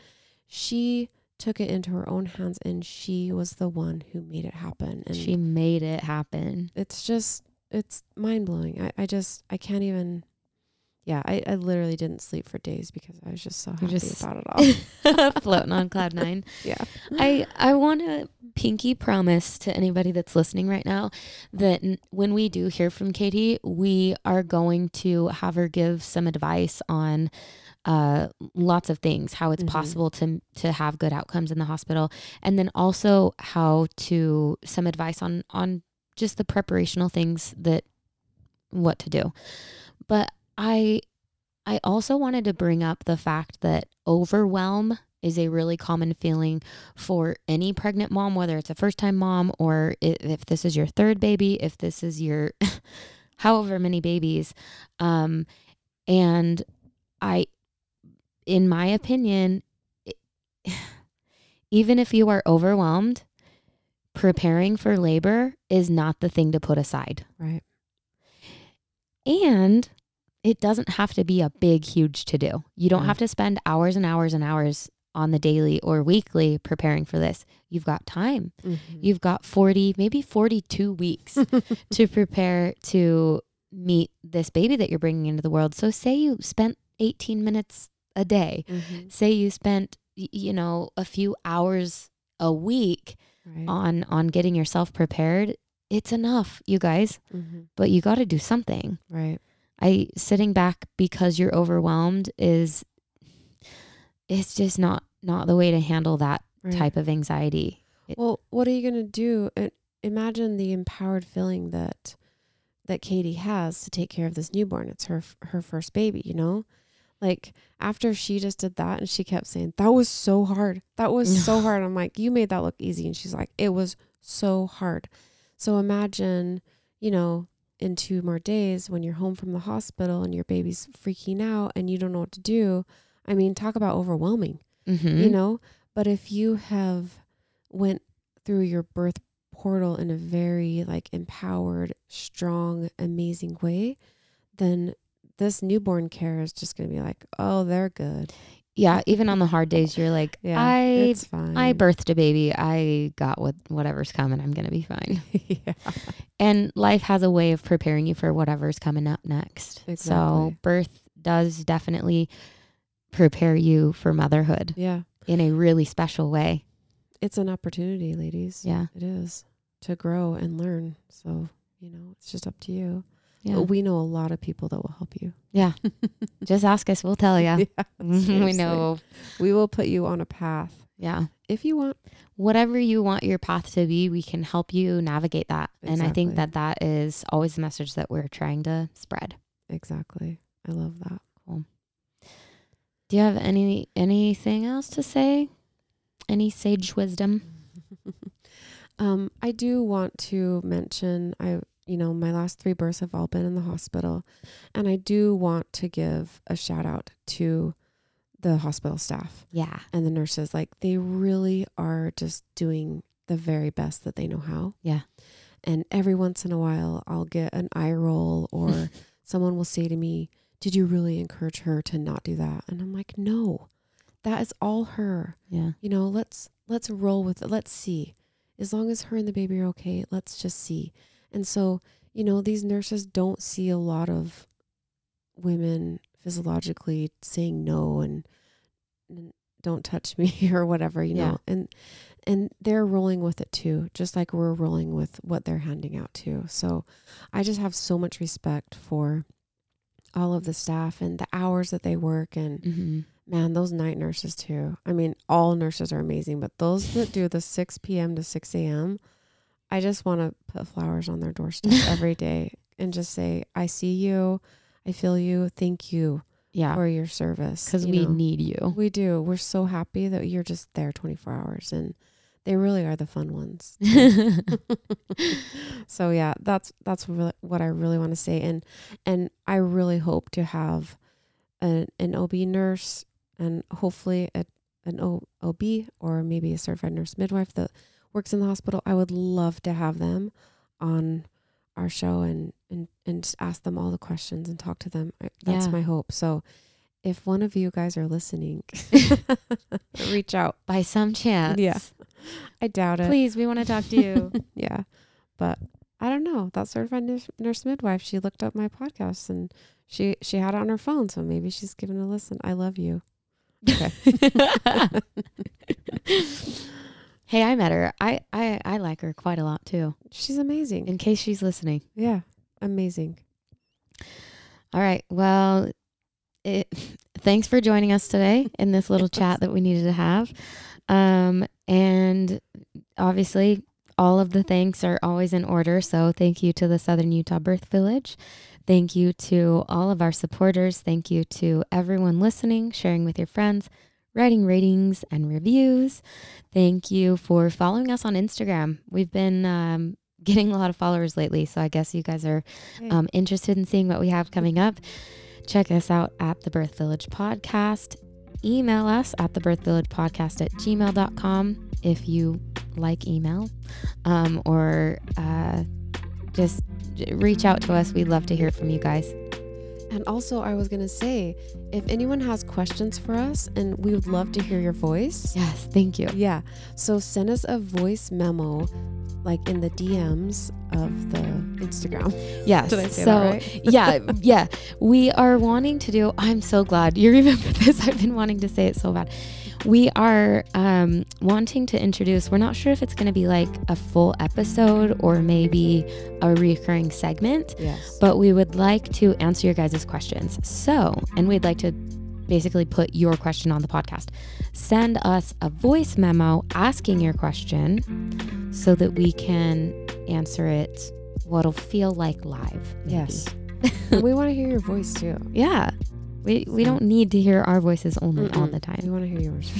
she took it into her own hands and she was the one who made it happen. And she made it happen. It's just, it's mind blowing. I, I just, I can't even... Yeah, I, I literally didn't sleep for days because I was just so happy just about it all. Floating on cloud nine. Yeah. I, I want to pinky promise to anybody that's listening right now that n- when we do hear from Kati, we are going to have her give some advice on uh, lots of things, how it's mm-hmm. possible to to have good outcomes in the hospital, and then also how to some advice on, on just the preparational things that what to do. But I I also wanted to bring up the fact that overwhelm is a really common feeling for any pregnant mom, whether it's a first-time mom or if, if this is your third baby, if this is your however many babies. Um, and I, in my opinion, it, even if you are overwhelmed, preparing for labor is not the thing to put aside. Right. And it doesn't have to be a big, huge to-do. You don't mm. have to spend hours and hours and hours on the daily or weekly preparing for this. You've got time. Mm-hmm. You've got forty, maybe forty-two weeks to prepare to meet this baby that you're bringing into the world. So say you spent eighteen minutes a day. Mm-hmm. Say you spent, you know, a few hours a week right. on, on getting yourself prepared. It's enough, you guys, mm-hmm. but you got to do something. Right. I sitting back because you're overwhelmed is, it's just not, not the way to handle that right. type of anxiety. It, well, what are you going to do? And imagine the empowered feeling that, that Kati has to take care of this newborn. It's her, her first baby, you know, like after she just did that and she kept saying, that was so hard. That was so hard. I'm like, you made that look easy. And she's like, it was so hard. So imagine, you know, in two more days when you're home from the hospital and your baby's freaking out and you don't know what to do. I mean, talk about overwhelming, mm-hmm. you know, but if you have went through your birth portal in a very like empowered, strong, amazing way, then this newborn care is just going to be like, oh, they're good. Yeah. Even on the hard days, you're like, yeah, I, it's fine. I birthed a baby. I got what, whatever's coming. I'm going to be fine. yeah. And life has a way of preparing you for whatever's coming up next. Exactly. So birth does definitely prepare you for motherhood. Yeah. In a really special way. It's an opportunity, ladies. Yeah. It is to grow and learn. So, you know, it's just up to you. Yeah. But we know a lot of people that will help you. Yeah. Just ask us. We'll tell you. Yeah, we know. We will put you on a path. Yeah. If you want. Whatever you want your path to be, we can help you navigate that. Exactly. And I think that that is always the message that we're trying to spread. Exactly. I love that. Cool. Do you have any anything else to say? Any sage wisdom? um, I do want to mention, I you know, my last three births have all been in the hospital, and I do want to give a shout out to the hospital staff. Yeah. And the nurses, like they really are just doing the very best that they know how. Yeah. And every once in a while I'll get an eye roll or someone will say to me, did you really encourage her to not do that? And I'm like, no, that is all her. Yeah. You know, let's, let's roll with it. Let's see. As long as her and the baby are okay, let's just see. And so, you know, these nurses don't see a lot of women physiologically saying no and, and don't touch me or whatever, you yeah. know, and, and they're rolling with it too, just like we're rolling with what they're handing out too. So I just have so much respect for all of the staff and the hours that they work and mm-hmm. man, those night nurses too. I mean, all nurses are amazing, but those that do the six p.m. to six a.m., I just want to put flowers on their doorstep every day and just say, I see you. I feel you. Thank you yeah. for your service. Because we know, need you. We do. We're so happy that you're just there twenty-four hours, and they really are the fun ones. So yeah, that's, that's really what I really want to say. And, and I really hope to have a, an O B nurse and hopefully a, an O B or maybe a certified nurse midwife that works in the hospital. I would love to have them on our show and, and, and just ask them all the questions and talk to them. I, that's yeah. my hope. So if one of you guys are listening, reach out by some chance. Yeah. I doubt it. Please. We want to talk to you. yeah. But I don't know, that certified nurse, nurse midwife, she looked up my podcast and she, she had it on her phone. So maybe she's giving a listen. I love you. Okay. Hey, I met her. I, I, I like her quite a lot too. She's amazing. In case she's listening. Yeah. Amazing. All right. Well, it, thanks for joining us today in this little chat that we needed to have. Um, and obviously all of the thanks are always in order. So thank you to the Southern Utah Birth Village. Thank you to all of our supporters. Thank you to everyone listening, sharing with your friends, writing ratings and reviews. Thank you for following us on Instagram. We've been um, getting a lot of followers lately, so I guess you guys are um, interested in seeing what we have coming up. Check us out at The Birth Village Podcast. Email us at the birth village podcast at gmail dot com if you like email um, or uh, just reach out to us. We'd love to hear from you guys. And also, I was going to say, if anyone has questions for us, and we would love to hear your voice. Yes, thank you. Yeah. So send us a voice memo, like in the D Ms of the Instagram. Yes. Did I say so, that right? yeah, yeah. We are wanting to do, I'm so glad you remember this. I've been wanting to say it so bad. We are um, wanting to introduce, we're not sure if it's going to be like a full episode or maybe a recurring segment, yes. but we would like to answer your guys' questions. So, and we'd like to basically put your question on the podcast. Send us a voice memo asking your question so that we can answer it what'll feel like live. Maybe. Yes. And we want to hear your voice too. Yeah. We we don't need to hear our voices only Mm-mm. all the time. We want to hear yours.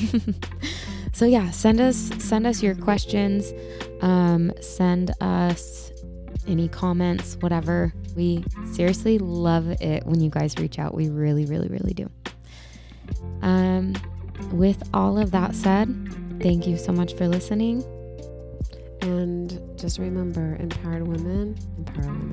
So yeah, send us send us your questions, um, send us any comments, whatever. We seriously love it when you guys reach out. We really, really, really do. Um, with all of that said, thank you so much for listening. And just remember, empowered women, empowered women.